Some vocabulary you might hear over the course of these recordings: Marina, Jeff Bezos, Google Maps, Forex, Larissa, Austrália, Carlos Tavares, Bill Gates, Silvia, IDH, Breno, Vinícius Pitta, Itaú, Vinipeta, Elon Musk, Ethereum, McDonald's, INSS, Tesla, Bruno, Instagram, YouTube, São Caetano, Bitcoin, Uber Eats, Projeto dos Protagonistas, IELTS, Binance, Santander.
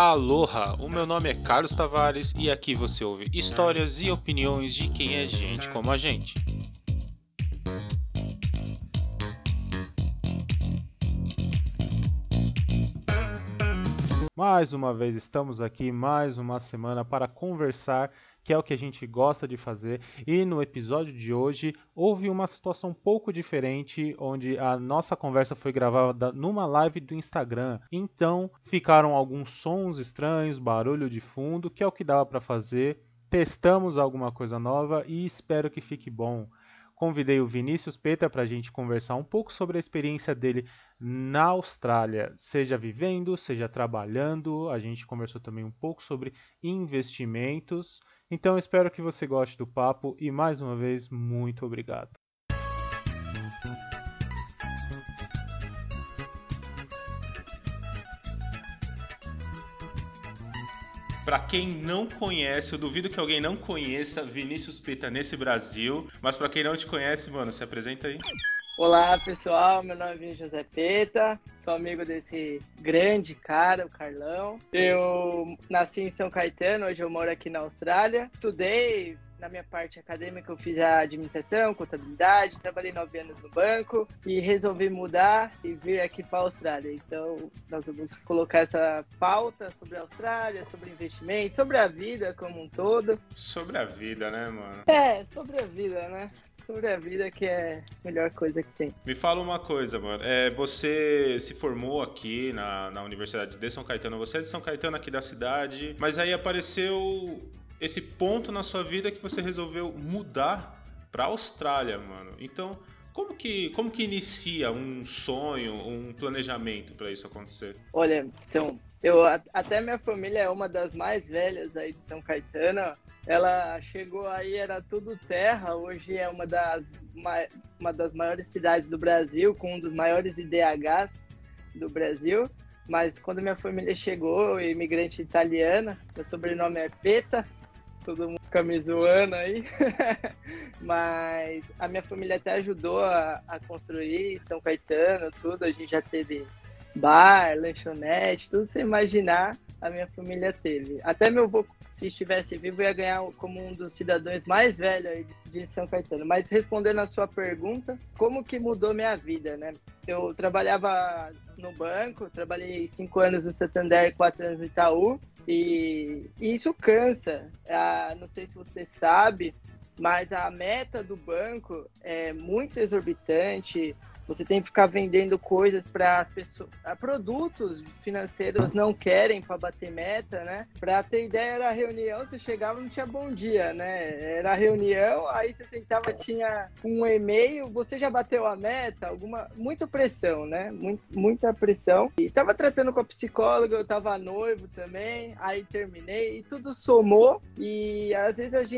Aloha, o meu nome é Carlos Tavares e aqui você ouve histórias e opiniões de quem é gente como a gente. Mais uma vez estamos aqui, mais uma semana para conversar, que é o que a gente gosta de fazer, e no episódio de hoje houve uma situação um pouco diferente, onde a nossa conversa foi gravada numa live do Instagram, então ficaram alguns sons estranhos, barulho de fundo, que é o que dava para fazer, testamos alguma coisa nova e espero que fique bom. Convidei o Vinícius Pitta para a gente conversar um pouco sobre a experiência dele na Austrália, seja vivendo, seja trabalhando, a gente conversou também um pouco sobre investimentos. Então espero que você goste do papo e mais uma vez, muito obrigado. Para quem não conhece, eu duvido que alguém não conheça Vinícius Pitta nesse Brasil, mas para quem não te conhece, mano, se apresenta aí. Olá pessoal, meu nome é Vinícius Pitta, sou amigo desse grande cara, o Carlão. Eu nasci em São Caetano, hoje eu moro aqui na Austrália. Estudei, na minha parte acadêmica eu fiz a administração, contabilidade, trabalhei 9 anos no banco e resolvi mudar e vir aqui para a Austrália. Então nós vamos colocar essa pauta sobre a Austrália, sobre investimento, sobre a vida como um todo. Sobre a vida, né, mano? É, sobre a vida, né? Sobre a vida, que é a melhor coisa que tem. Me fala uma coisa, mano. Você se formou aqui na Universidade de São Caetano. Você é de São Caetano, aqui da cidade. Mas aí apareceu esse ponto na sua vida que você resolveu mudar pra Austrália, mano. Então, como que inicia um sonho, um planejamento pra isso acontecer? Olha, então, até minha família é uma das mais velhas aí de São Caetano. Ela chegou aí, era tudo terra, hoje é uma das maiores cidades do Brasil, com um dos maiores IDHs do Brasil. Mas quando minha família chegou, imigrante italiana, meu sobrenome é Pitta, todo mundo fica me zoando aí. Mas a minha família até ajudou a construir São Caetano, tudo, a gente já teve bar, lanchonete, tudo que você imaginar a minha família teve. Até meu avô, se estivesse vivo, ia ganhar como um dos cidadãos mais velhos de São Caetano. Mas respondendo a sua pergunta, como que mudou minha vida, né? Eu trabalhava no banco, trabalhei 5 anos no Santander e 4 anos no Itaú. E isso cansa. Não sei se você sabe, mas a meta do banco é muito exorbitante. Você tem que ficar vendendo coisas para as pessoas, produtos financeiros não querem para bater meta, né? Para ter ideia, era reunião, você chegava e não tinha bom dia, né? Era reunião, aí você sentava, tinha um e-mail, você já bateu a meta, muita pressão, né? Muita pressão. E tava tratando com a psicóloga, eu tava noivo também, aí terminei e tudo somou. E às vezes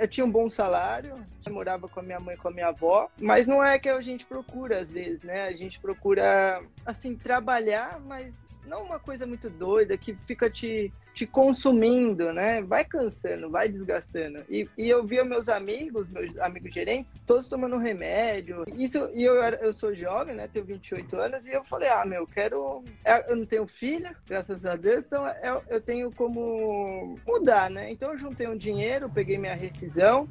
eu tinha um bom salário, eu morava com a minha mãe e com a minha avó, mas não é que a gente procura às vezes, né? A gente procura, assim, trabalhar, mas não uma coisa muito doida que fica te consumindo, né? Vai cansando, vai desgastando. E eu via meus amigos gerentes, todos tomando remédio. Isso, e eu sou jovem, né? Tenho 28 anos, e eu falei, eu quero... Eu não tenho filha, graças a Deus, então eu tenho como mudar, né? Então eu juntei um dinheiro, peguei minha rescisão,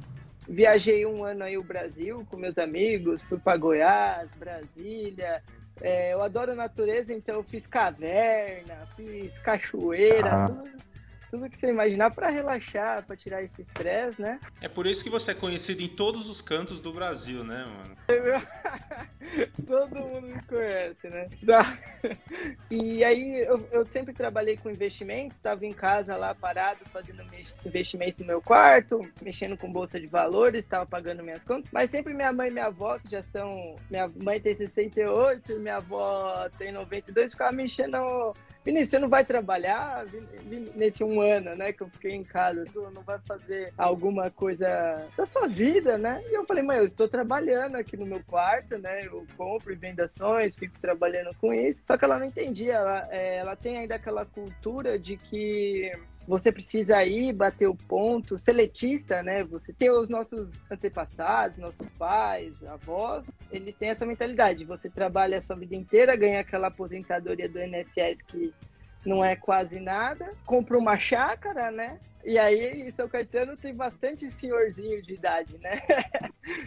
viajei 1 ano aí o Brasil com meus amigos, fui para Goiás, Brasília. Eu adoro natureza, então eu fiz caverna, fiz cachoeira, tudo que você imaginar para relaxar, para tirar esse estresse, né? É por isso que você é conhecido em todos os cantos do Brasil, né, mano? Todo mundo me conhece, né? E aí eu sempre trabalhei com investimentos, estava em casa lá parado, fazendo investimentos no meu quarto, mexendo com bolsa de valores, estava pagando minhas contas, mas sempre minha mãe e minha avó, que já são... Minha mãe tem 68, minha avó tem 92, ficavam me enchendo... Vinícius, você não vai trabalhar nesse 1 ano, né, que eu fiquei em casa, tu não vai fazer alguma coisa da sua vida, né? E eu falei, mãe, eu estou trabalhando aqui no meu quarto, né, eu compro e vendo ações, fico trabalhando com isso. Só que ela não entendia, ela tem ainda aquela cultura de que você precisa ir, bater o ponto, seletista, né? Você tem os nossos antepassados, nossos pais, avós, eles têm essa mentalidade. Você trabalha a sua vida inteira, ganha aquela aposentadoria do INSS que não é quase nada, compra uma chácara, né? E aí, em São Caetano tem bastante senhorzinho de idade, né?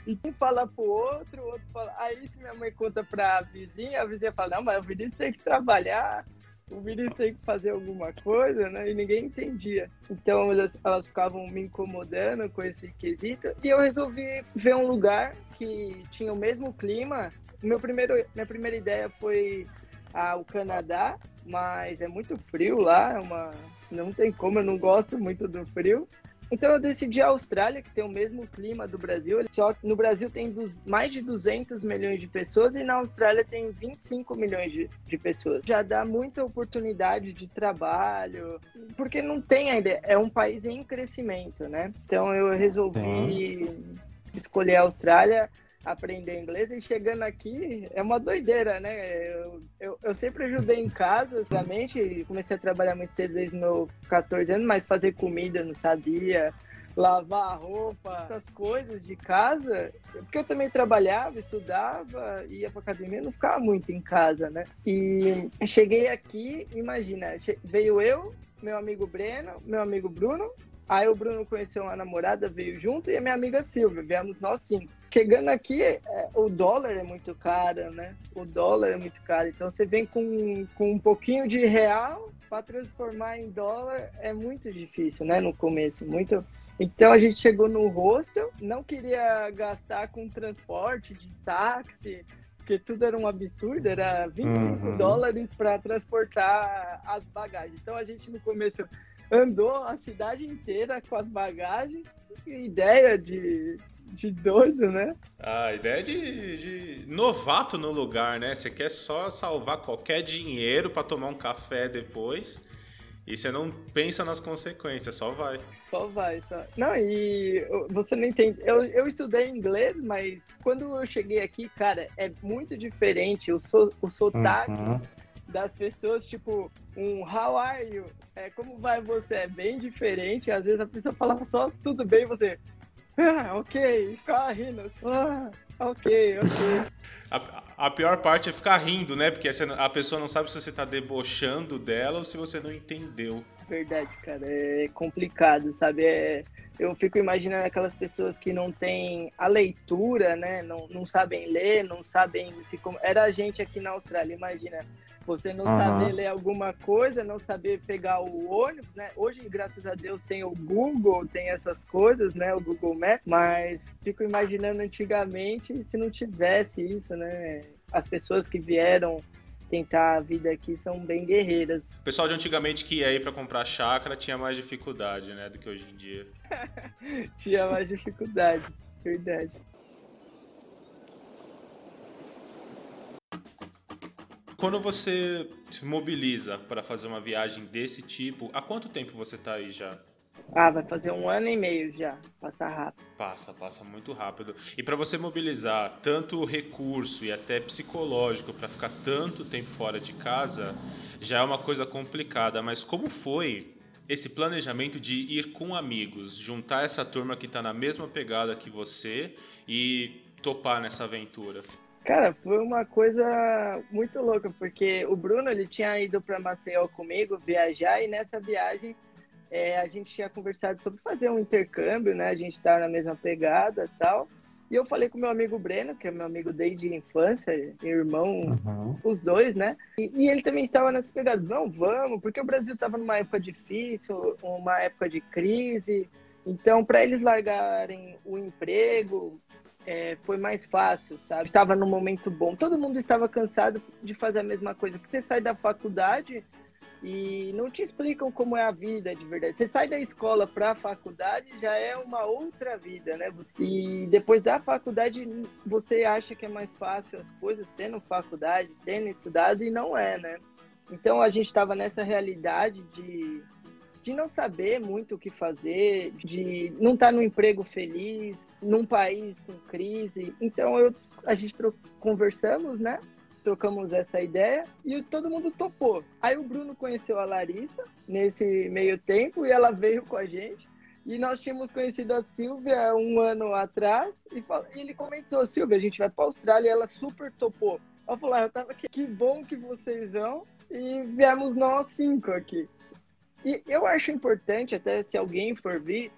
E um fala pro outro, o outro fala... Aí, se minha mãe conta pra a vizinha fala, não, mas o Vinícius tem que trabalhar, o Vinícius tem que fazer alguma coisa, né? E ninguém entendia. Então, elas ficavam me incomodando com esse quesito. E eu resolvi ver um lugar que tinha o mesmo clima. Minha primeira ideia foi o Canadá, mas é muito frio lá, não tem como, eu não gosto muito do frio. Então eu decidi a Austrália, que tem o mesmo clima do Brasil, só que no Brasil tem mais de 200 milhões de pessoas e na Austrália tem 25 milhões de pessoas. Já dá muita oportunidade de trabalho, porque não tem ainda, é um país em crescimento, né? Então eu resolvi escolher a Austrália, aprender inglês e chegando aqui é uma doideira, né? Eu sempre ajudei em casa, realmente, comecei a trabalhar muito cedo desde meus 14 anos, mas fazer comida eu não sabia, lavar roupa, essas coisas de casa, porque eu também trabalhava, estudava, ia pra academia, não ficava muito em casa, né? E cheguei aqui, imagina, veio eu, meu amigo Breno, meu amigo Bruno, aí o Bruno conheceu uma namorada, veio junto, e a minha amiga Silvia, viemos nós cinco. Chegando aqui, o dólar é muito caro, né? O dólar é muito caro, então você vem com um pouquinho de real para transformar em dólar, é muito difícil, né? No começo, muito... Então a gente chegou no hostel, não queria gastar com transporte de táxi, porque tudo era um absurdo, era 25 dólares para transportar as bagagens. Então a gente no começo... andou a cidade inteira com as bagagens, ideia de doido, né? Ah, ideia de novato no lugar, né? Você quer só salvar qualquer dinheiro para tomar um café depois e você não pensa nas consequências, só vai. Só vai. Não, e você não entende. Eu estudei inglês, mas quando eu cheguei aqui, cara, é muito diferente o sotaque... das pessoas, tipo, how are you? Como vai você? É bem diferente. Às vezes a pessoa fala só tudo bem, você... ok. E ficava rindo. Ok. A pior parte é ficar rindo, né? Porque a pessoa não sabe se você tá debochando dela ou se você não entendeu. Verdade, cara. É complicado, sabe? Eu fico imaginando aquelas pessoas que não têm a leitura, né? Não sabem ler, não sabem... Era a gente aqui na Austrália, imagina. Você não saber ler alguma coisa, não saber pegar o ônibus, né? Hoje, graças a Deus, tem o Google, tem essas coisas, né? O Google Maps. Mas fico imaginando antigamente se não tivesse isso, né? As pessoas que vieram tentar a vida aqui são bem guerreiras. O pessoal de antigamente que ia aí pra comprar chácara tinha mais dificuldade, né? Do que hoje em dia. Tinha mais dificuldade, verdade. Quando você se mobiliza para fazer uma viagem desse tipo, há quanto tempo você está aí já? Vai fazer 1 ano e meio já, passa rápido. Passa muito rápido. E para você mobilizar tanto recurso e até psicológico para ficar tanto tempo fora de casa, já é uma coisa complicada. Mas como foi esse planejamento de ir com amigos, juntar essa turma que está na mesma pegada que você e topar nessa aventura? Cara, foi uma coisa muito louca, porque o Bruno, ele tinha ido para Maceió comigo viajar e nessa viagem a gente tinha conversado sobre fazer um intercâmbio, né? A gente tava na mesma pegada e tal. E eu falei com meu amigo Breno, que é meu amigo desde a infância, irmão, os dois, né? E ele também estava nessa pegada, não, vamos, porque o Brasil tava numa época difícil, uma época de crise. Então, para eles largarem o emprego... foi mais fácil, sabe? Estava num momento bom. Todo mundo estava cansado de fazer a mesma coisa. Porque você sai da faculdade e não te explicam como é a vida de verdade. Você sai da escola para a faculdade, já é uma outra vida, né? E depois da faculdade, você acha que é mais fácil as coisas, tendo faculdade, tendo estudado, e não é, né? Então, a gente estava nessa realidade de não saber muito o que fazer, de não estar num emprego feliz, num país com crise. Então, a gente conversamos, né? Trocamos essa ideia e todo mundo topou. Aí o Bruno conheceu a Larissa nesse meio tempo e ela veio com a gente. E nós tínhamos conhecido a Silvia 1 ano atrás e ele comentou, Silvia, a gente vai para a Austrália e ela super topou. Ela falou, eu tava aqui, que bom que vocês vão, e viemos nós 5 aqui. E eu acho importante, até se alguém for vir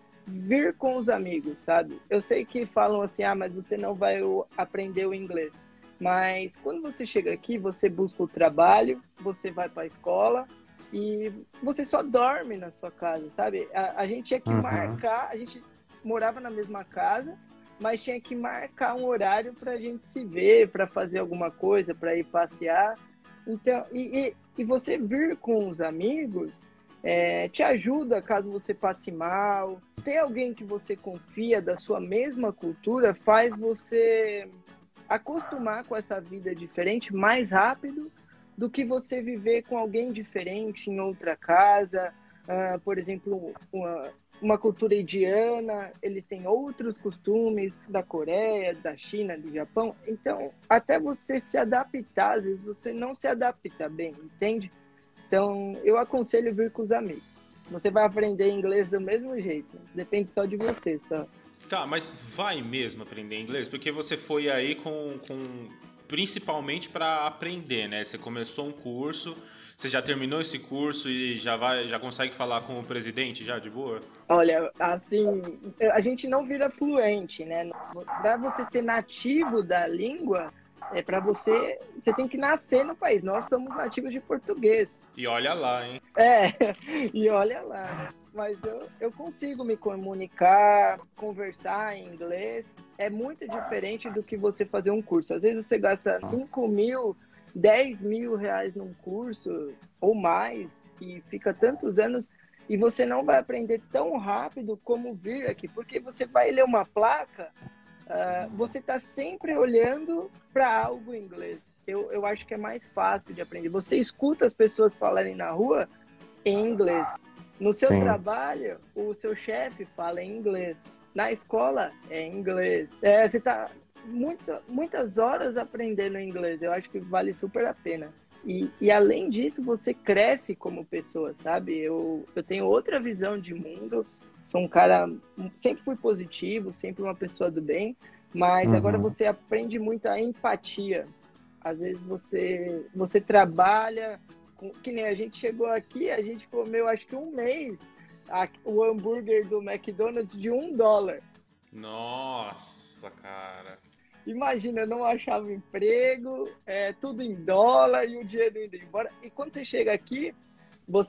com os amigos, sabe? Eu sei que falam assim, mas você não vai aprender o inglês. Mas quando você chega aqui, você busca o trabalho, você vai para a escola e você só dorme na sua casa, sabe? A gente tinha que marcar, a gente morava na mesma casa, mas tinha que marcar um horário para a gente se ver, para fazer alguma coisa, para ir passear. Então, e você vir com os amigos... te ajuda caso você passe mal. Ter alguém que você confia da sua mesma cultura faz você acostumar com essa vida diferente mais rápido do que você viver com alguém diferente em outra casa. Por exemplo, uma cultura indiana, eles têm outros costumes da Coreia, da China, do Japão. Então, até você se adaptar, às vezes você não se adapta bem, entende? Então, eu aconselho vir com os amigos. Você vai aprender inglês do mesmo jeito. Depende só de você, só. Tá, mas vai mesmo aprender inglês? Porque você foi aí principalmente para aprender, né? Você começou um curso, você já terminou esse curso e já consegue falar com o presidente já de boa? Olha, assim, a gente não vira fluente, né? Para você ser nativo da língua... você tem que nascer no país. Nós somos nativos de português. E olha lá, hein? E olha lá. Mas eu consigo me comunicar, conversar em inglês. É muito diferente do que você fazer um curso. Às vezes você gasta 5 mil, 10 mil reais num curso ou mais e fica tantos anos e você não vai aprender tão rápido como vir aqui. Porque você vai ler uma placa... você está sempre olhando para algo em inglês. Eu acho que é mais fácil de aprender. Você escuta as pessoas falarem na rua em inglês. No seu trabalho, o seu chefe fala em inglês. Na escola, é em inglês. Você está muitas horas aprendendo inglês. Eu acho que vale super a pena. E além disso, você cresce como pessoa, sabe? Eu tenho outra visão de mundo. Sou um cara, sempre fui positivo, sempre uma pessoa do bem, mas agora você aprende muito a empatia. Às vezes você trabalha, que nem a gente chegou aqui, a gente comeu acho que um mês o hambúrguer do McDonald's de $1. Nossa, cara! Imagina, eu não achava emprego, tudo em dólar e o dinheiro indo embora. E quando você chega aqui,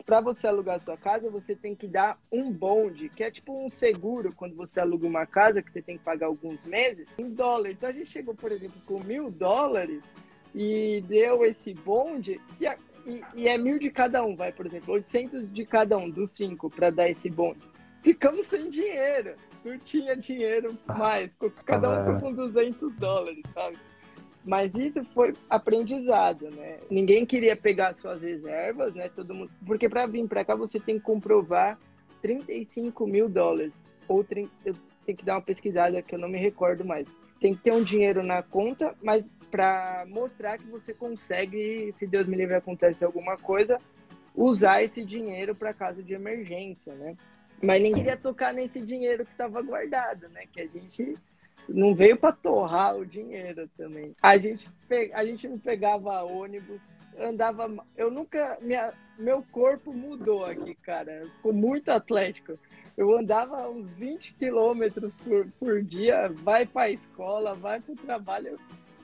para você alugar a sua casa, você tem que dar um bonde, que é tipo um seguro quando você aluga uma casa, que você tem que pagar alguns meses, em dólar. Então a gente chegou, por exemplo, com $1.000 e deu esse bonde, e é 1.000 de cada um, por exemplo, 800 de cada um, dos 5, para dar esse bonde. Ficamos sem dinheiro, não tinha dinheiro mais, cada um ficou com $200, sabe? Mas isso foi aprendizado, né? Ninguém queria pegar suas reservas, né? Todo mundo... Porque para vir para cá, você tem que comprovar $35 mil. Ou eu tenho que dar uma pesquisada que eu não me recordo mais. Tem que ter um dinheiro na conta, mas para mostrar que você consegue, se Deus me livre acontecer alguma coisa, usar esse dinheiro para caso de emergência, né? Mas ninguém queria tocar nesse dinheiro que estava guardado, né? Que a gente... Não veio para torrar o dinheiro também. A gente não pegava ônibus, andava... Eu nunca... Meu corpo mudou aqui, cara. Ficou muito atlético. Eu andava uns 20 quilômetros por dia, vai para a escola, vai para o trabalho,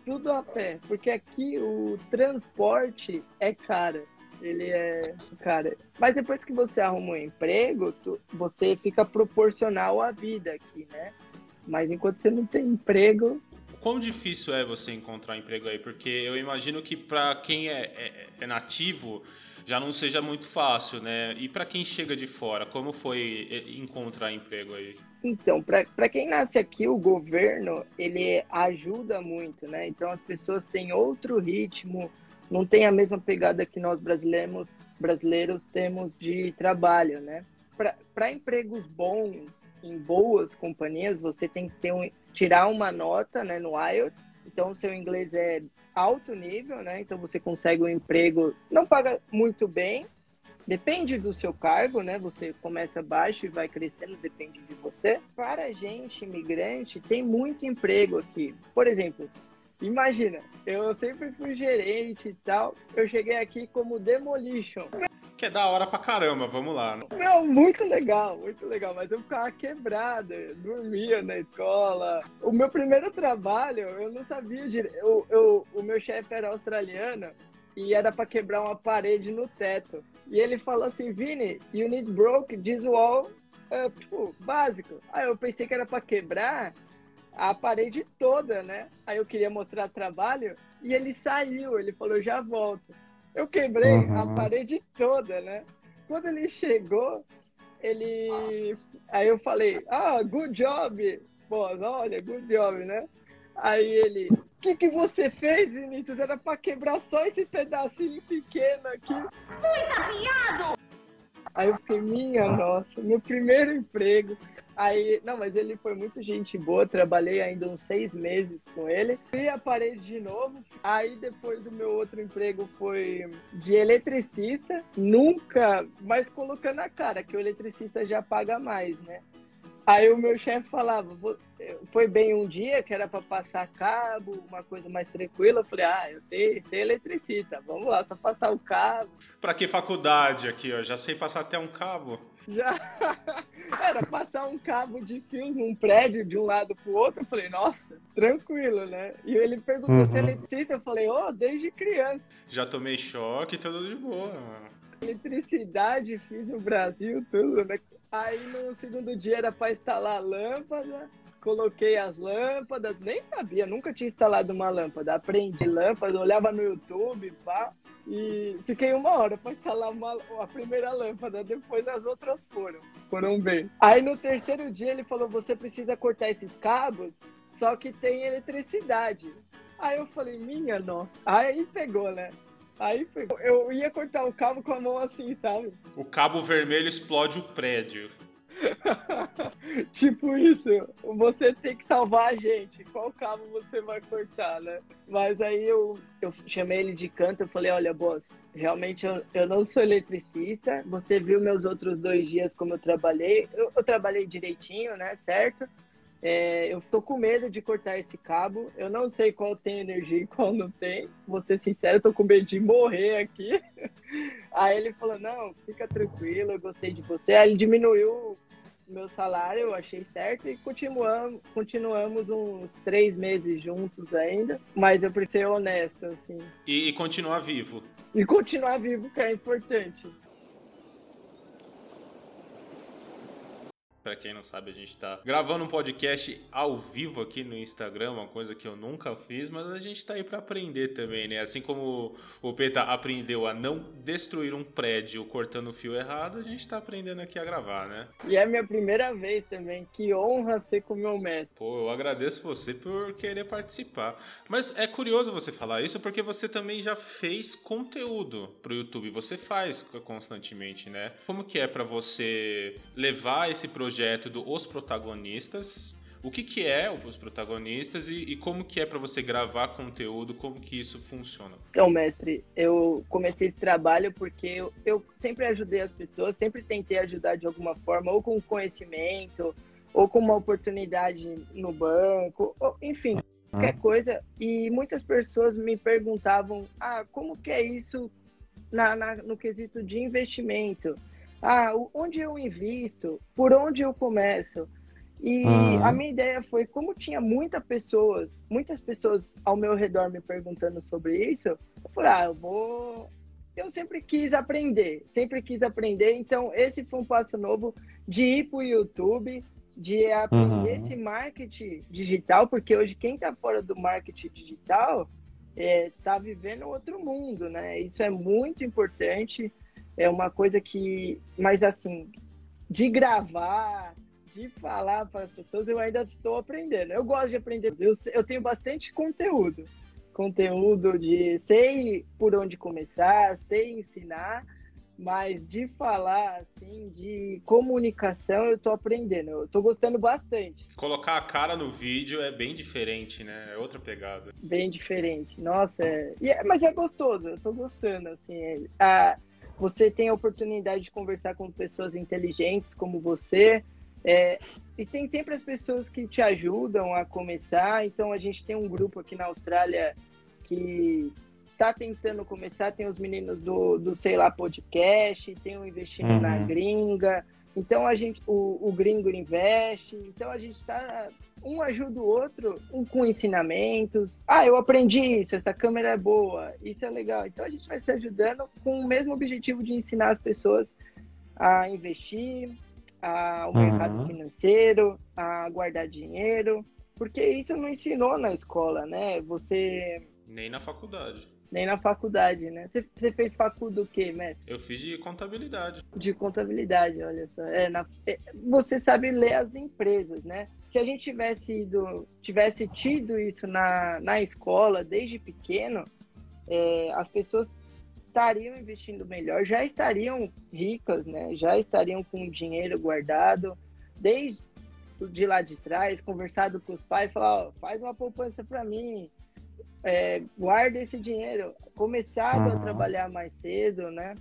tudo a pé. Porque aqui o transporte é caro. Ele é caro. Mas depois que você arruma um emprego, você fica proporcional à vida aqui, né? Mas enquanto você não tem emprego... Quão difícil é você encontrar emprego aí? Porque eu imagino que para quem é nativo já não seja muito fácil, né? E para quem chega de fora, como foi encontrar emprego aí? Então, para quem nasce aqui, o governo, ele ajuda muito, né? Então as pessoas têm outro ritmo, não tem a mesma pegada que nós brasileiros temos de trabalho, né? Para empregos bons, em boas companhias, você tem que tirar uma nota, né, no IELTS. Então, o seu inglês é alto nível, né? Então, você consegue um emprego... Não paga muito bem. Depende do seu cargo, né? Você começa baixo e vai crescendo, depende de você. Para a gente, imigrante, tem muito emprego aqui. Por exemplo, Imagina, eu sempre fui gerente e tal, eu cheguei aqui como demolition. Que é da hora pra caramba, vamos lá. Não, muito legal, mas eu ficava quebrada, dormia na escola. O meu primeiro trabalho, eu não sabia direito, o meu chefe era australiano e era pra quebrar uma parede no teto. E ele falou assim, Vini, you need broke this wall up, básico. Aí eu pensei que era pra quebrar a parede toda, né? Aí eu queria mostrar trabalho e ele saiu, ele falou, já volto. Eu quebrei a parede toda, né? Quando ele chegou, ele... Aí eu falei, ah, good job! Pô, olha, good job, né? Aí ele, o que que você fez, Vinícius? Era pra quebrar só esse pedacinho pequeno aqui. Muito afiado! Aí eu fiquei, minha nossa, meu primeiro emprego. Aí, não, mas ele foi muito gente boa, trabalhei ainda uns 6 meses com ele. E a parede de novo. Aí depois o meu outro emprego foi de eletricista. Nunca, mas colocando a cara, que o eletricista já paga mais, né? Aí o meu chefe falava, foi bem um dia que era para passar cabo, uma coisa mais tranquila. Eu falei, ah, eu sei eletricista, vamos lá, só passar o cabo. Para que faculdade aqui, ó? Já sei passar até um cabo. Já era passar um cabo de fios num prédio de um lado pro outro, eu falei, nossa, tranquilo, né? E ele perguntou se é eletricista, eu falei, oh, desde criança. Já tomei choque, tudo de boa. Eletricidade, fiz no Brasil, tudo, né? Aí no segundo dia era pra instalar a lâmpada, coloquei as lâmpadas, nem sabia, nunca tinha instalado uma lâmpada, aprendi lâmpada, olhava no YouTube, pá. E fiquei 1 hora pra instalar a primeira lâmpada, depois as outras foram bem. Aí no terceiro dia ele falou, você precisa cortar esses cabos, só que tem eletricidade. Aí eu falei, minha nossa, aí pegou, né? Aí pegou. Eu ia cortar o cabo com a mão assim, sabe? O cabo vermelho explode o prédio. Tipo isso, você tem que salvar a gente, qual cabo você vai cortar, né? Mas aí eu chamei ele de canto, eu falei, olha, boss, realmente eu não sou eletricista, você viu meus outros 2 dias como eu trabalhei, eu trabalhei direitinho, né, certo? Eu tô com medo de cortar esse cabo, eu não sei qual tem energia e qual não tem, vou ser sincero, eu tô com medo de morrer aqui. Aí ele falou, não, fica tranquilo, eu gostei de você. Aí ele diminuiu meu salário, eu achei certo, e continuamos uns 3 meses juntos ainda, mas eu preciso ser honesto, assim. E continuar vivo. E continuar vivo, que é importante. Pra quem não sabe, a gente tá gravando um podcast ao vivo aqui no Instagram, uma coisa que eu nunca fiz, mas a gente tá aí pra aprender também, né? Assim como o Peta aprendeu a não destruir um prédio cortando o fio errado, a gente tá aprendendo aqui a gravar, né? E é a minha primeira vez também, que honra ser com o meu mestre. Pô, eu agradeço você por querer participar. Mas é curioso você falar isso, porque você também já fez conteúdo pro YouTube, você faz constantemente, né? Como que é pra você levar esse projeto do Os Protagonistas, o que é Os Protagonistas e como que é para você gravar conteúdo, como que isso funciona? Então, mestre, eu comecei esse trabalho porque eu sempre ajudei as pessoas, sempre tentei ajudar de alguma forma, ou com conhecimento, ou com uma oportunidade no banco, ou, enfim, qualquer coisa. E muitas pessoas me perguntavam, ah, como que é isso no quesito de investimento? Ah, onde eu invisto? Por onde eu começo? E a minha ideia foi, como tinha muitas pessoas ao meu redor me perguntando sobre isso, eu falei, eu sempre quis aprender, então esse foi um passo novo de ir pro YouTube, de aprender esse marketing digital, porque hoje quem tá fora do marketing digital tá vivendo outro mundo, né? Isso é muito importante. É uma coisa que, mas assim, de gravar, de falar para as pessoas, eu ainda estou aprendendo. Eu gosto de aprender, eu tenho bastante conteúdo de sei por onde começar, sei ensinar, mas de falar, assim, de comunicação, eu tô aprendendo, eu tô gostando bastante. Colocar a cara no vídeo é bem diferente, né? É outra pegada. Bem diferente, nossa, mas é gostoso, eu tô gostando, assim, Você tem a oportunidade de conversar com pessoas inteligentes como você, E tem sempre as pessoas que te ajudam a começar. Então, a gente tem um grupo aqui na Austrália que está tentando começar. Tem os meninos do sei lá, podcast, tem o Investindo na Gringa. Então, a gente, o gringo investe. Então, a gente está... Um ajuda o outro, um com ensinamentos. Ah, eu aprendi isso, essa câmera é boa, isso é legal. Então, a gente vai se ajudando com o mesmo objetivo de ensinar as pessoas a investir, ao mercado financeiro, a guardar dinheiro, porque isso não ensinou na escola, né? Você... Nem na faculdade. Nem na faculdade, né? Você fez faculdade do quê, Matt? Eu fiz de contabilidade. De contabilidade, olha só. Você sabe ler as empresas, né? Se a gente tivesse tido isso na escola desde pequeno, as pessoas estariam investindo melhor, já estariam ricas, né? Já estariam com dinheiro guardado desde de lá de trás, conversado com os pais, falar, ó, faz uma poupança para mim, guarda esse dinheiro, começado a trabalhar mais cedo, né?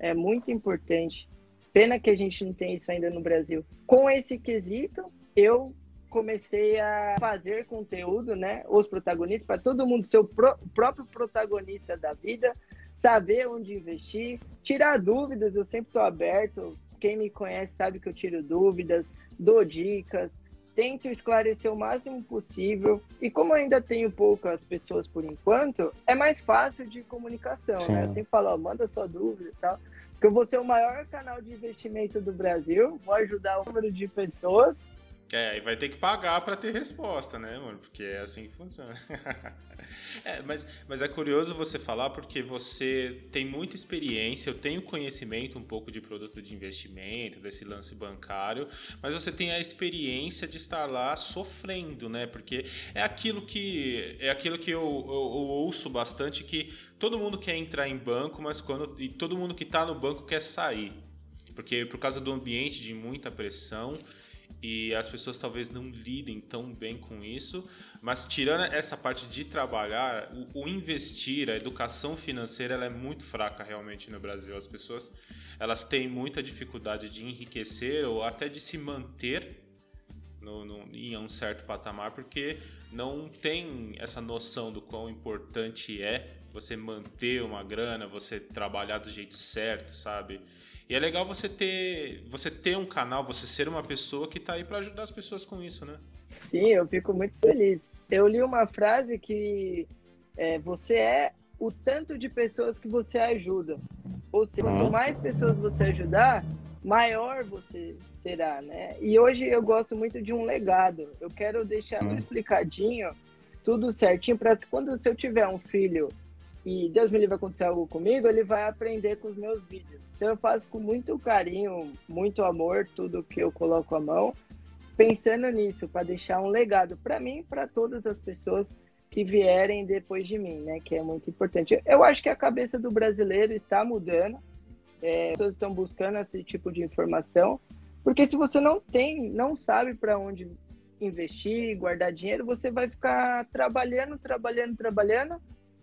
É muito importante. Pena que a gente não tem isso ainda no Brasil. Com esse quesito, eu comecei a fazer conteúdo, né? Os protagonistas, para todo mundo ser o próprio protagonista da vida, saber onde investir, tirar dúvidas. Eu sempre estou aberto. Quem me conhece sabe que eu tiro dúvidas, dou dicas, tento esclarecer o máximo possível. E como eu ainda tenho poucas pessoas por enquanto, é mais fácil de comunicação, né? Eu sempre falo, ó, manda sua dúvida e tal, que eu vou ser o maior canal de investimento do Brasil, vou ajudar o número de pessoas. E vai ter que pagar para ter resposta, né, mano? Porque é assim que funciona. Mas é curioso você falar, porque você tem muita experiência, eu tenho conhecimento um pouco de produto de investimento, desse lance bancário, mas você tem a experiência de estar lá sofrendo, né? Porque é aquilo que eu ouço bastante, que todo mundo quer entrar em banco, e todo mundo que está no banco quer sair. Porque por causa do ambiente de muita pressão, e as pessoas talvez não lidem tão bem com isso, mas tirando essa parte de trabalhar, o investir, a educação financeira, ela é muito fraca realmente no Brasil. As pessoas, elas têm muita dificuldade de enriquecer ou até de se manter em um certo patamar, porque não tem essa noção do quão importante é você manter uma grana, você trabalhar do jeito certo, sabe? E é legal você ter um canal, você ser uma pessoa que tá aí para ajudar as pessoas com isso, né? Sim, eu fico muito feliz. Eu li uma frase que você é o tanto de pessoas que você ajuda. Ou seja, quanto mais pessoas você ajudar, maior você será, né? E hoje eu gosto muito de um legado. Eu quero deixar tudo explicadinho, tudo certinho, para quando se eu tiver um filho... e Deus me livre acontecer algo comigo, ele vai aprender com os meus vídeos. Então eu faço com muito carinho, muito amor, tudo que eu coloco a mão, pensando nisso, para deixar um legado para mim e para todas as pessoas que vierem depois de mim, né? Que é muito importante. Eu acho que a cabeça do brasileiro está mudando, as pessoas estão buscando esse tipo de informação, porque se você não sabe para onde investir, guardar dinheiro, você vai ficar trabalhando,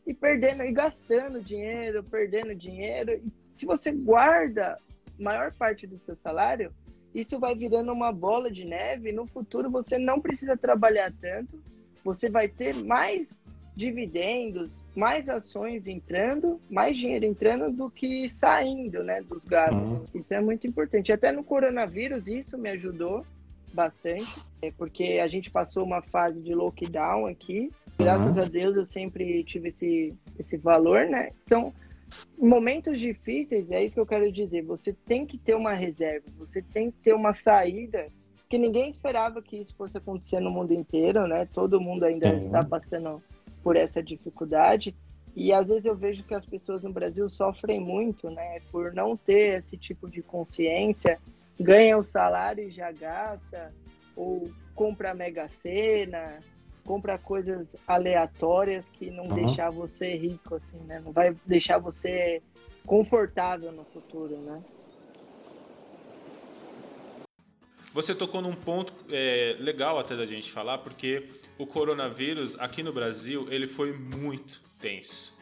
e perdendo, e gastando dinheiro, perdendo dinheiro. E se você guarda maior parte do seu salário, isso vai virando uma bola de neve. No futuro, você não precisa trabalhar tanto. Você vai ter mais dividendos, mais ações entrando, mais dinheiro entrando do que saindo, né, dos gastos. Isso é muito importante. Até no coronavírus, isso me ajudou bastante, porque a gente passou uma fase de lockdown aqui. Graças a Deus eu sempre tive esse valor, né? Então, momentos difíceis, é isso que eu quero dizer. Você tem que ter uma reserva, você tem que ter uma saída, que ninguém esperava que isso fosse acontecer no mundo inteiro, né? Todo mundo ainda está passando por essa dificuldade. E às vezes eu vejo que as pessoas no Brasil sofrem muito, né? Por não ter esse tipo de consciência, ganha o salário e já gasta, ou compra a Mega Sena... compra coisas aleatórias que não deixar você rico, assim, né? Não vai deixar você confortável no futuro, né? Você tocou num ponto legal até da gente falar, porque o coronavírus aqui no Brasil, ele foi muito tenso.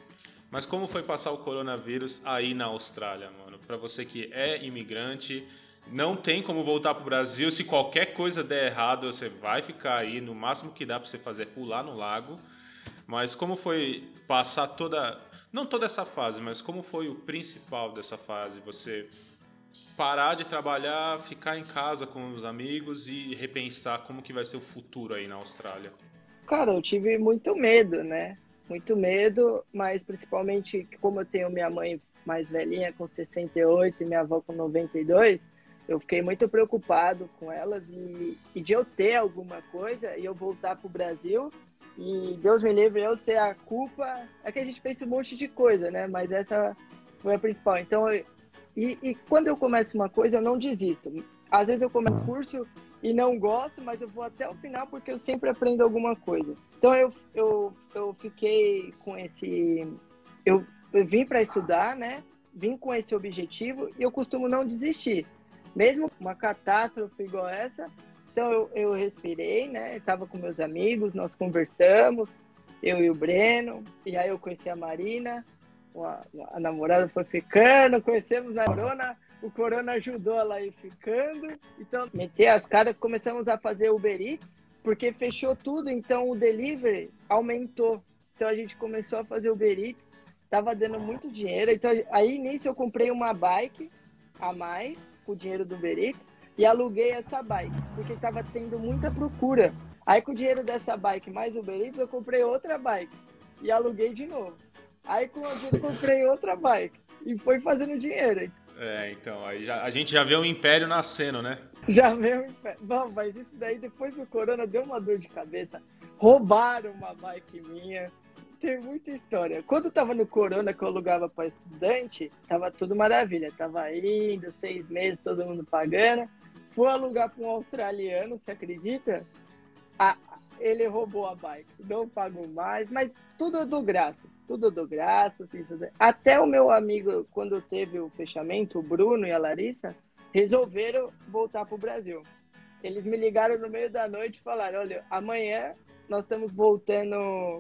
Mas como foi passar o coronavírus aí na Austrália, mano? Pra você que é imigrante... Não tem como voltar para o Brasil. Se qualquer coisa der errado, você vai ficar aí. No máximo que dá para você fazer é pular no lago. Mas como foi passar toda... Não toda essa fase, mas como foi o principal dessa fase? Você parar de trabalhar, ficar em casa com os amigos e repensar como que vai ser o futuro aí na Austrália. Cara, eu tive muito medo, né? Muito medo, mas principalmente como eu tenho minha mãe mais velhinha com 68 e minha avó com 92... Eu fiquei muito preocupado com elas e de eu ter alguma coisa e eu voltar para o Brasil e Deus me livre eu ser a culpa. É que a gente pensa um monte de coisa, né? Mas essa foi a principal. Então, e quando eu começo uma coisa, eu não desisto. Às vezes eu começo um curso e não gosto, mas eu vou até o final porque eu sempre aprendo alguma coisa. Então, eu fiquei com esse... Eu vim para estudar, né? Vim com esse objetivo e eu costumo não desistir. Mesmo uma catástrofe igual essa, então eu respirei, né? Estava com meus amigos, nós conversamos, eu e o Breno, e aí eu conheci a Marina, a namorada foi ficando, conhecemos a Corona, o Corona ajudou ela a ir ficando, então meter as caras, começamos a fazer Uber Eats, porque fechou tudo, então o delivery aumentou, então a gente começou a fazer Uber Eats, estava dando muito dinheiro, então aí início eu comprei uma bike a mais, com o dinheiro do Uber Eats, e aluguei essa bike, porque estava tendo muita procura. Aí com o dinheiro dessa bike mais o Uber Eats, eu comprei outra bike e aluguei de novo. Aí com o dinheiro eu comprei outra bike e foi fazendo dinheiro. É, então, aí a gente já vê um império nascendo, né? Já vê um império. Bom, mas isso daí, depois do Corona, deu uma dor de cabeça. Roubaram uma bike minha. Tem muita história. Quando eu tava no Corona, que eu alugava para estudante, tava tudo maravilha. Tava indo, 6 meses, todo mundo pagando. Fui alugar para um australiano, você acredita? Ele roubou a bike. Não pago mais, mas tudo eu dou graça. Tudo eu dou graça. Assim, tudo... Até o meu amigo, quando teve o fechamento, o Bruno e a Larissa, resolveram voltar pro Brasil. Eles me ligaram no meio da noite e falaram, olha, amanhã... Nós estamos voltando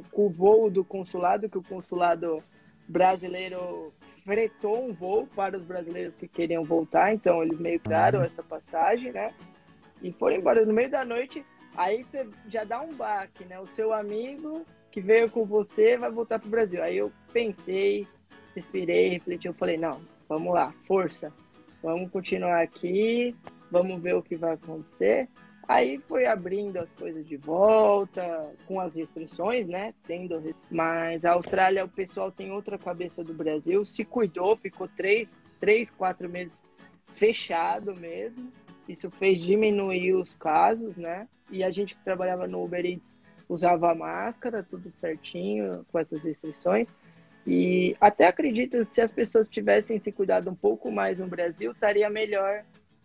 com o voo do consulado, que o consulado brasileiro fretou um voo para os brasileiros que queriam voltar, então eles meio que daram essa passagem, né? E foram embora no meio da noite, aí você já dá um baque, né? O seu amigo que veio com você vai voltar para o Brasil. Aí eu pensei, respirei, refleti, eu falei, não, vamos lá, força, vamos continuar aqui, vamos ver o que vai acontecer. Aí foi abrindo as coisas de volta, com as restrições, né? Mas a Austrália, o pessoal tem outra cabeça do Brasil, se cuidou, ficou 3, 4 meses fechado mesmo. Isso fez diminuir os casos, né? E a gente que trabalhava no Uber Eats usava máscara, tudo certinho, com essas restrições. E até acredito, se as pessoas tivessem se cuidado um pouco mais no Brasil, estaria melhor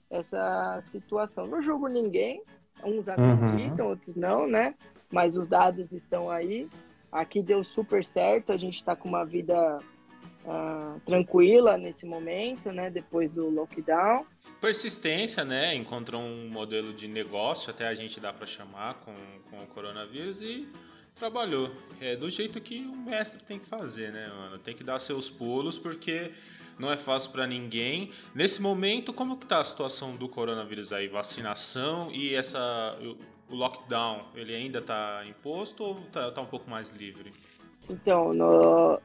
essa situação. Não julgo ninguém, uns acreditam, outros não, né? Mas os dados estão aí. Aqui deu super certo, a gente está com uma vida tranquila nesse momento, né? Depois do lockdown. Persistência, né? Encontrou um modelo de negócio, até a gente dá para chamar, com o coronavírus e trabalhou. É do jeito que o mestre tem que fazer, né, mano? Tem que dar seus pulos, porque... Não é fácil para ninguém. Nesse momento, como que tá a situação do coronavírus aí? Vacinação e o lockdown, ele ainda tá imposto ou tá um pouco mais livre? Então,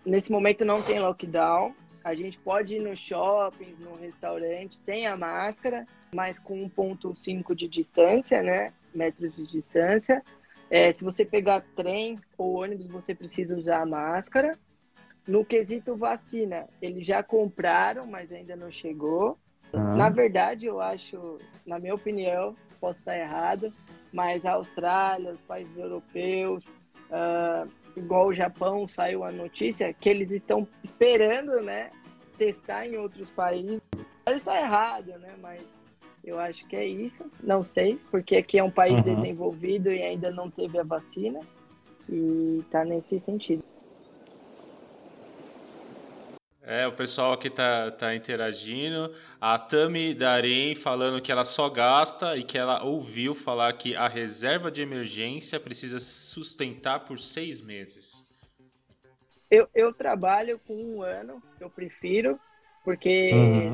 nesse momento não tem lockdown. A gente pode ir no shopping, no restaurante, sem a máscara, mas com 1,5 de distância, né? Metros de distância. Se você pegar trem ou ônibus, você precisa usar a máscara. No quesito vacina, eles já compraram, mas ainda não chegou. Na verdade, eu acho, na minha opinião, posso estar errado, mas a Austrália, os países europeus, igual o Japão, saiu a notícia que eles estão esperando, né, testar em outros países. Eles estão errados, né, mas eu acho que é isso. Não sei, porque aqui é um país desenvolvido e ainda não teve a vacina e tá nesse sentido. É, o pessoal aqui tá interagindo. A Tami Darém falando que ela só gasta e que ela ouviu falar que a reserva de emergência precisa sustentar por 6 meses. Eu trabalho com 1 ano, eu prefiro. Porque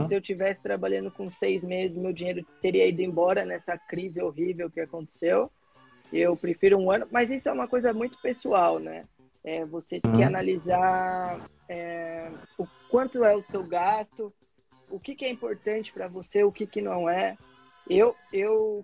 se eu tivesse trabalhando com 6 meses, meu dinheiro teria ido embora nessa crise horrível que aconteceu. Eu prefiro um ano, mas isso é uma coisa muito pessoal, né? É, você tem que analisar o quanto é o seu gasto, o que é importante para você, o que não é.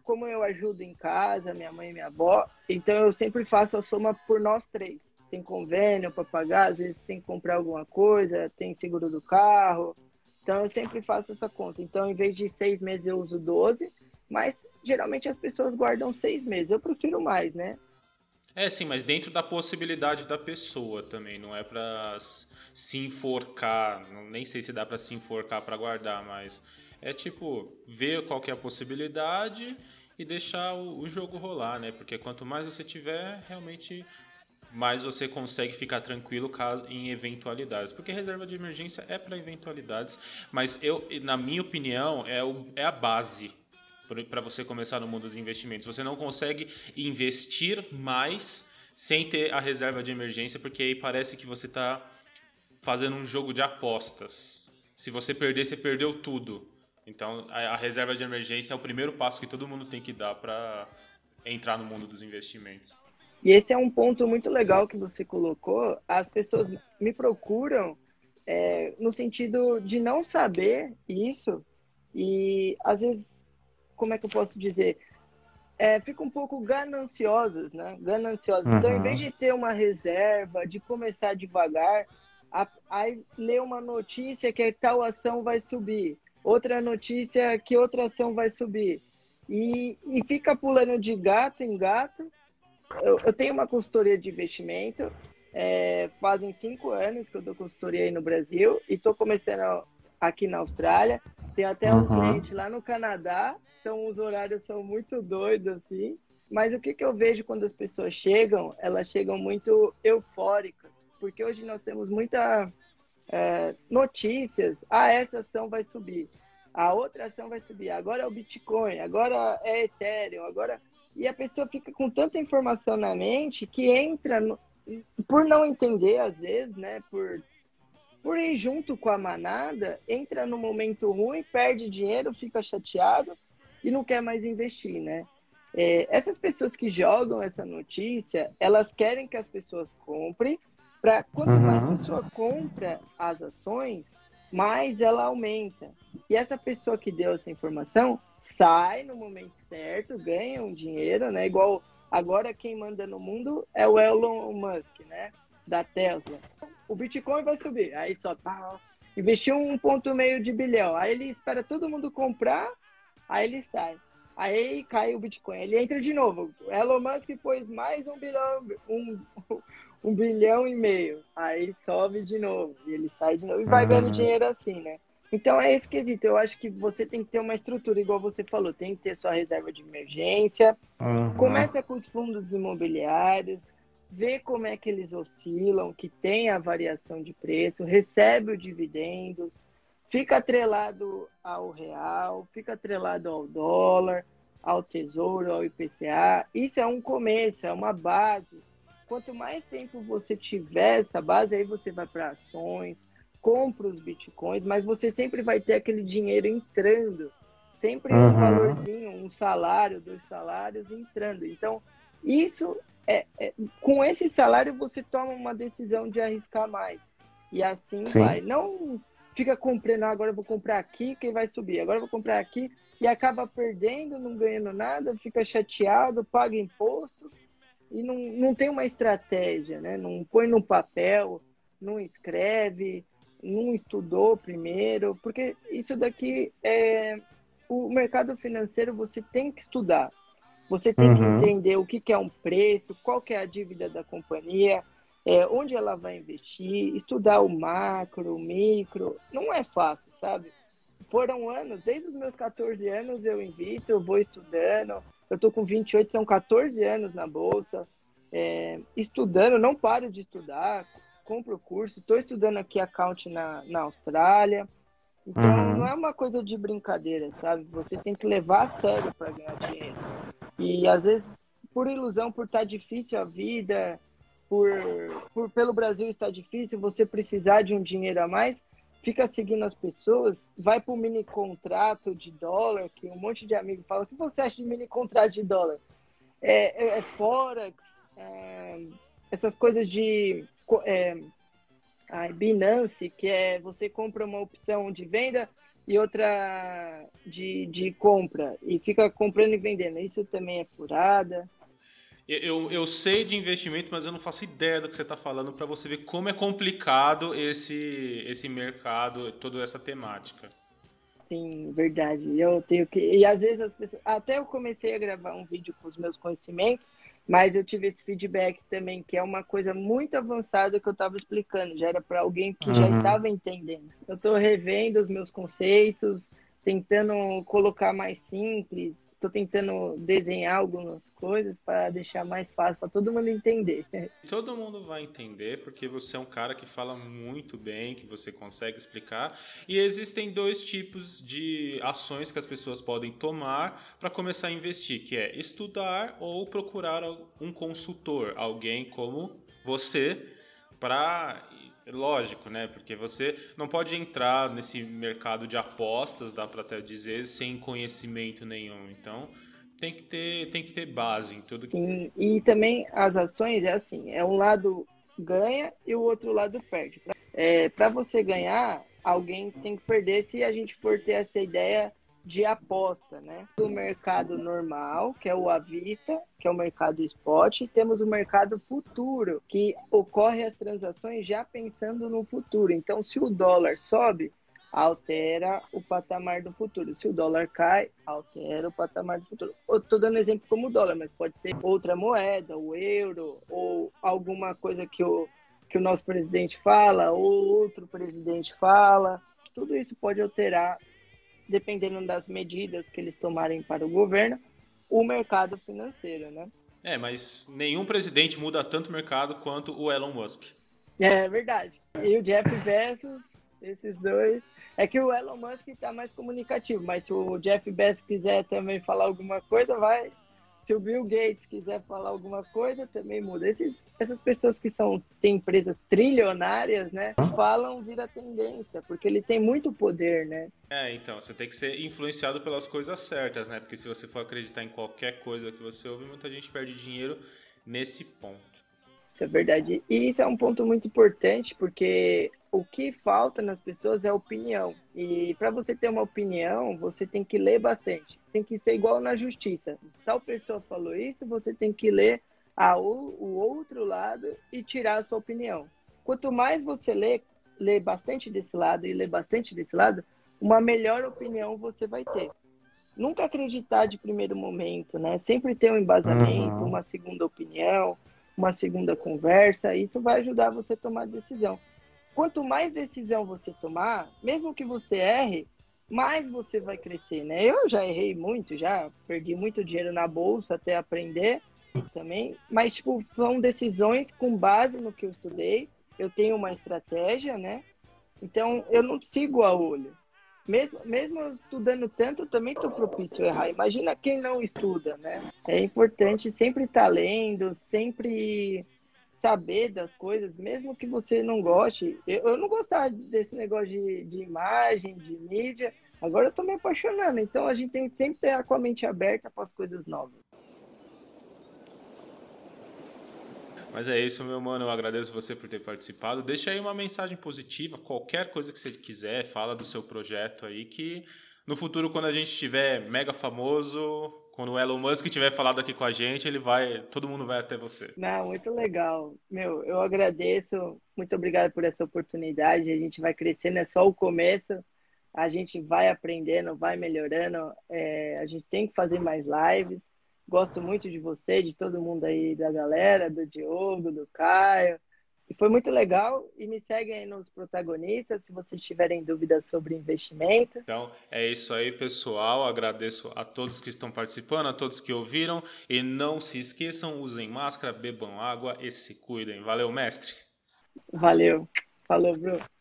Como eu ajudo em casa, minha mãe e minha avó, então eu sempre faço a soma por nós três. Tem convênio para pagar, às vezes tem que comprar alguma coisa, tem seguro do carro. Então eu sempre faço essa conta. Então, em vez de 6 meses, eu uso 12, mas geralmente as pessoas guardam 6 meses. Eu prefiro mais, né? É, sim, mas dentro da possibilidade da pessoa também, não é para se enforcar, nem sei se dá para se enforcar para guardar, mas é tipo, ver qual que é a possibilidade e deixar o jogo rolar, né? Porque quanto mais você tiver, realmente mais você consegue ficar tranquilo em eventualidades, porque reserva de emergência é para eventualidades, mas na minha opinião, é a base para você começar no mundo de investimentos. Você não consegue investir mais sem ter a reserva de emergência, porque aí parece que você está fazendo um jogo de apostas. Se você perder, você perdeu tudo. Então, a reserva de emergência é o primeiro passo que todo mundo tem que dar para entrar no mundo dos investimentos. E esse é um ponto muito legal que você colocou. As pessoas me procuram no sentido de não saber isso e, às vezes, como é que eu posso dizer? Ficam um pouco gananciosas, né? Gananciosas. Então, em vez de ter uma reserva, de começar devagar, aí lê uma notícia que tal ação vai subir, outra notícia que outra ação vai subir. E fica pulando de gato em gato. Eu tenho uma consultoria de investimento, fazem 5 anos que eu dou consultoria aí no Brasil e estou começando aqui na Austrália. Tem até um cliente lá no Canadá, então os horários são muito doidos, assim. Mas o que eu vejo quando as pessoas chegam, elas chegam muito eufóricas, porque hoje nós temos muita notícias. Essa ação vai subir, a outra ação vai subir, agora é o Bitcoin, agora é Ethereum, agora... E a pessoa fica com tanta informação na mente que entra, por não entender às vezes, né, por ir junto com a manada, entra num momento ruim, perde dinheiro, fica chateado e não quer mais investir, né? Essas pessoas que jogam essa notícia, elas querem que as pessoas comprem, para quanto mais a pessoa compra as ações, mais ela aumenta. E essa pessoa que deu essa informação sai no momento certo, ganha um dinheiro, né? Igual agora quem manda no mundo é o Elon Musk, né? Da Tesla. O Bitcoin vai subir, aí só investiu 1,5 de bilhão, aí ele espera todo mundo comprar, aí ele sai, aí cai o Bitcoin, ele entra de novo, Elon Musk pôs mais 1,5 bilhão, aí sobe de novo, e ele sai de novo, e vai ganhando dinheiro assim, né? Então é esquisito, eu acho que você tem que ter uma estrutura, igual você falou, tem que ter sua reserva de emergência, começa com os fundos imobiliários, vê como é que eles oscilam, que tem a variação de preço, recebe o dividendo, fica atrelado ao real, fica atrelado ao dólar, ao tesouro, ao IPCA. Isso é um começo, é uma base. Quanto mais tempo você tiver essa base, aí você vai para ações, compra os bitcoins, mas você sempre vai ter aquele dinheiro entrando, sempre um valorzinho, um salário, 2 salários entrando. Então, isso... com esse salário você toma uma decisão de arriscar mais. E assim vai. Não fica comprando, agora eu vou comprar aqui que vai subir, agora eu vou comprar aqui, e acaba perdendo, não ganhando nada, fica chateado, paga imposto e não tem uma estratégia, né? Não põe no papel, não escreve, não estudou primeiro, porque isso daqui é... O mercado financeiro você tem que estudar. Você tem que entender o que é um preço, qual que é a dívida da companhia, onde ela vai investir, estudar o macro, o micro. Não é fácil, sabe? Foram anos, desde os meus 14 anos eu invisto, eu vou estudando. Eu estou com 28, são 14 anos na Bolsa, estudando, não paro de estudar, compro curso, estou estudando aqui accounting na Austrália. Então, não é uma coisa de brincadeira, sabe? Você tem que levar a sério para ganhar dinheiro. E, às vezes, por ilusão, por estar difícil a vida, pelo Brasil estar difícil, você precisar de um dinheiro a mais, fica seguindo as pessoas, vai para o mini contrato de dólar, que um monte de amigo fala, o que você acha de mini contrato de dólar? É Forex, essas coisas de Binance, que é você compra uma opção de venda e outra de compra, e fica comprando e vendendo. Isso também é furada. Eu sei de investimento, mas eu não faço ideia do que você está falando, para você ver como é complicado esse mercado, toda essa temática. Sim, verdade. Eu tenho que... E às vezes as pessoas... Até eu comecei a gravar um vídeo com os meus conhecimentos, mas eu tive esse feedback também, que é uma coisa muito avançada que eu estava explicando. Já era para alguém que já estava entendendo. Eu estou revendo os meus conceitos, tentando colocar mais simples. Estou tentando desenhar algumas coisas para deixar mais fácil, para todo mundo entender. Todo mundo vai entender, porque você é um cara que fala muito bem, que você consegue explicar. E existem dois tipos de ações que as pessoas podem tomar para começar a investir, que é estudar ou procurar um consultor, alguém como você, para... Lógico, né? Porque você não pode entrar nesse mercado de apostas, dá para até dizer, sem conhecimento nenhum. Então, tem que ter base em tudo. Sim, e também as ações é assim, um lado ganha e o outro lado perde. Para você ganhar, alguém tem que perder, se a gente for ter essa ideia de aposta, né? O mercado normal, que é o à vista, que é o mercado spot, e temos o mercado futuro, que ocorre as transações já pensando no futuro. Então, se o dólar sobe, altera o patamar do futuro. Se o dólar cai, altera o patamar do futuro. Eu tô dando exemplo como o dólar, mas pode ser outra moeda, o euro, ou alguma coisa que o nosso presidente fala, ou outro presidente fala. Tudo isso pode alterar, dependendo das medidas que eles tomarem para o governo, o mercado financeiro, né? Mas nenhum presidente muda tanto o mercado quanto o Elon Musk. É verdade. E o Jeff Bezos, esses dois... É que o Elon Musk está mais comunicativo, mas se o Jeff Bezos quiser também falar alguma coisa, vai. Se o Bill Gates quiser falar alguma coisa, também muda. Essas pessoas que têm empresas trilionárias, né? Falam, vira tendência, porque ele tem muito poder, né? Então, você tem que ser influenciado pelas coisas certas, né? Porque se você for acreditar em qualquer coisa que você ouve, muita gente perde dinheiro nesse ponto. Isso é verdade. E isso é um ponto muito importante, porque o que falta nas pessoas é opinião. E para você ter uma opinião, você tem que ler bastante. Tem que ser igual na justiça. Se tal pessoa falou isso, você tem que ler o outro lado e tirar a sua opinião. Quanto mais você lê bastante desse lado e lê bastante desse lado, uma melhor opinião você vai ter. Nunca acreditar de primeiro momento, né? Sempre ter um embasamento, uma segunda opinião, uma segunda conversa. Isso vai ajudar você a tomar decisão. Quanto mais decisão você tomar, mesmo que você erre, mais você vai crescer, né? Eu já errei muito, já perdi muito dinheiro na bolsa até aprender também. Mas, tipo, são decisões com base no que eu estudei. Eu tenho uma estratégia, né? Então, eu não sigo a olho. Mesmo eu estudando tanto, eu também estou propício a errar. Imagina quem não estuda, né? É importante sempre estar lendo, sempre... saber das coisas, mesmo que você não goste. Eu não gostava desse negócio de imagem, de mídia. Agora eu tô me apaixonando. Então a gente tem que sempre estar com a mente aberta para as coisas novas. Mas é isso, meu mano. Eu agradeço você por ter participado. Deixa aí uma mensagem positiva, qualquer coisa que você quiser. Fala do seu projeto aí, que no futuro, quando a gente estiver mega famoso... Quando o Elon Musk tiver falado aqui com a gente, todo mundo vai até você. Não, muito legal. Eu agradeço. Muito obrigado por essa oportunidade. A gente vai crescendo, é só o começo. A gente vai aprendendo, vai melhorando. A gente tem que fazer mais lives. Gosto muito de você, de todo mundo aí, da galera, do Diogo, do Caio. E foi muito legal. E me seguem aí nos protagonistas, se vocês tiverem dúvidas sobre investimento. Então, é isso aí, pessoal. Agradeço a todos que estão participando, a todos que ouviram. E não se esqueçam, usem máscara, bebam água e se cuidem. Valeu, mestre. Valeu. Falou, Bruno.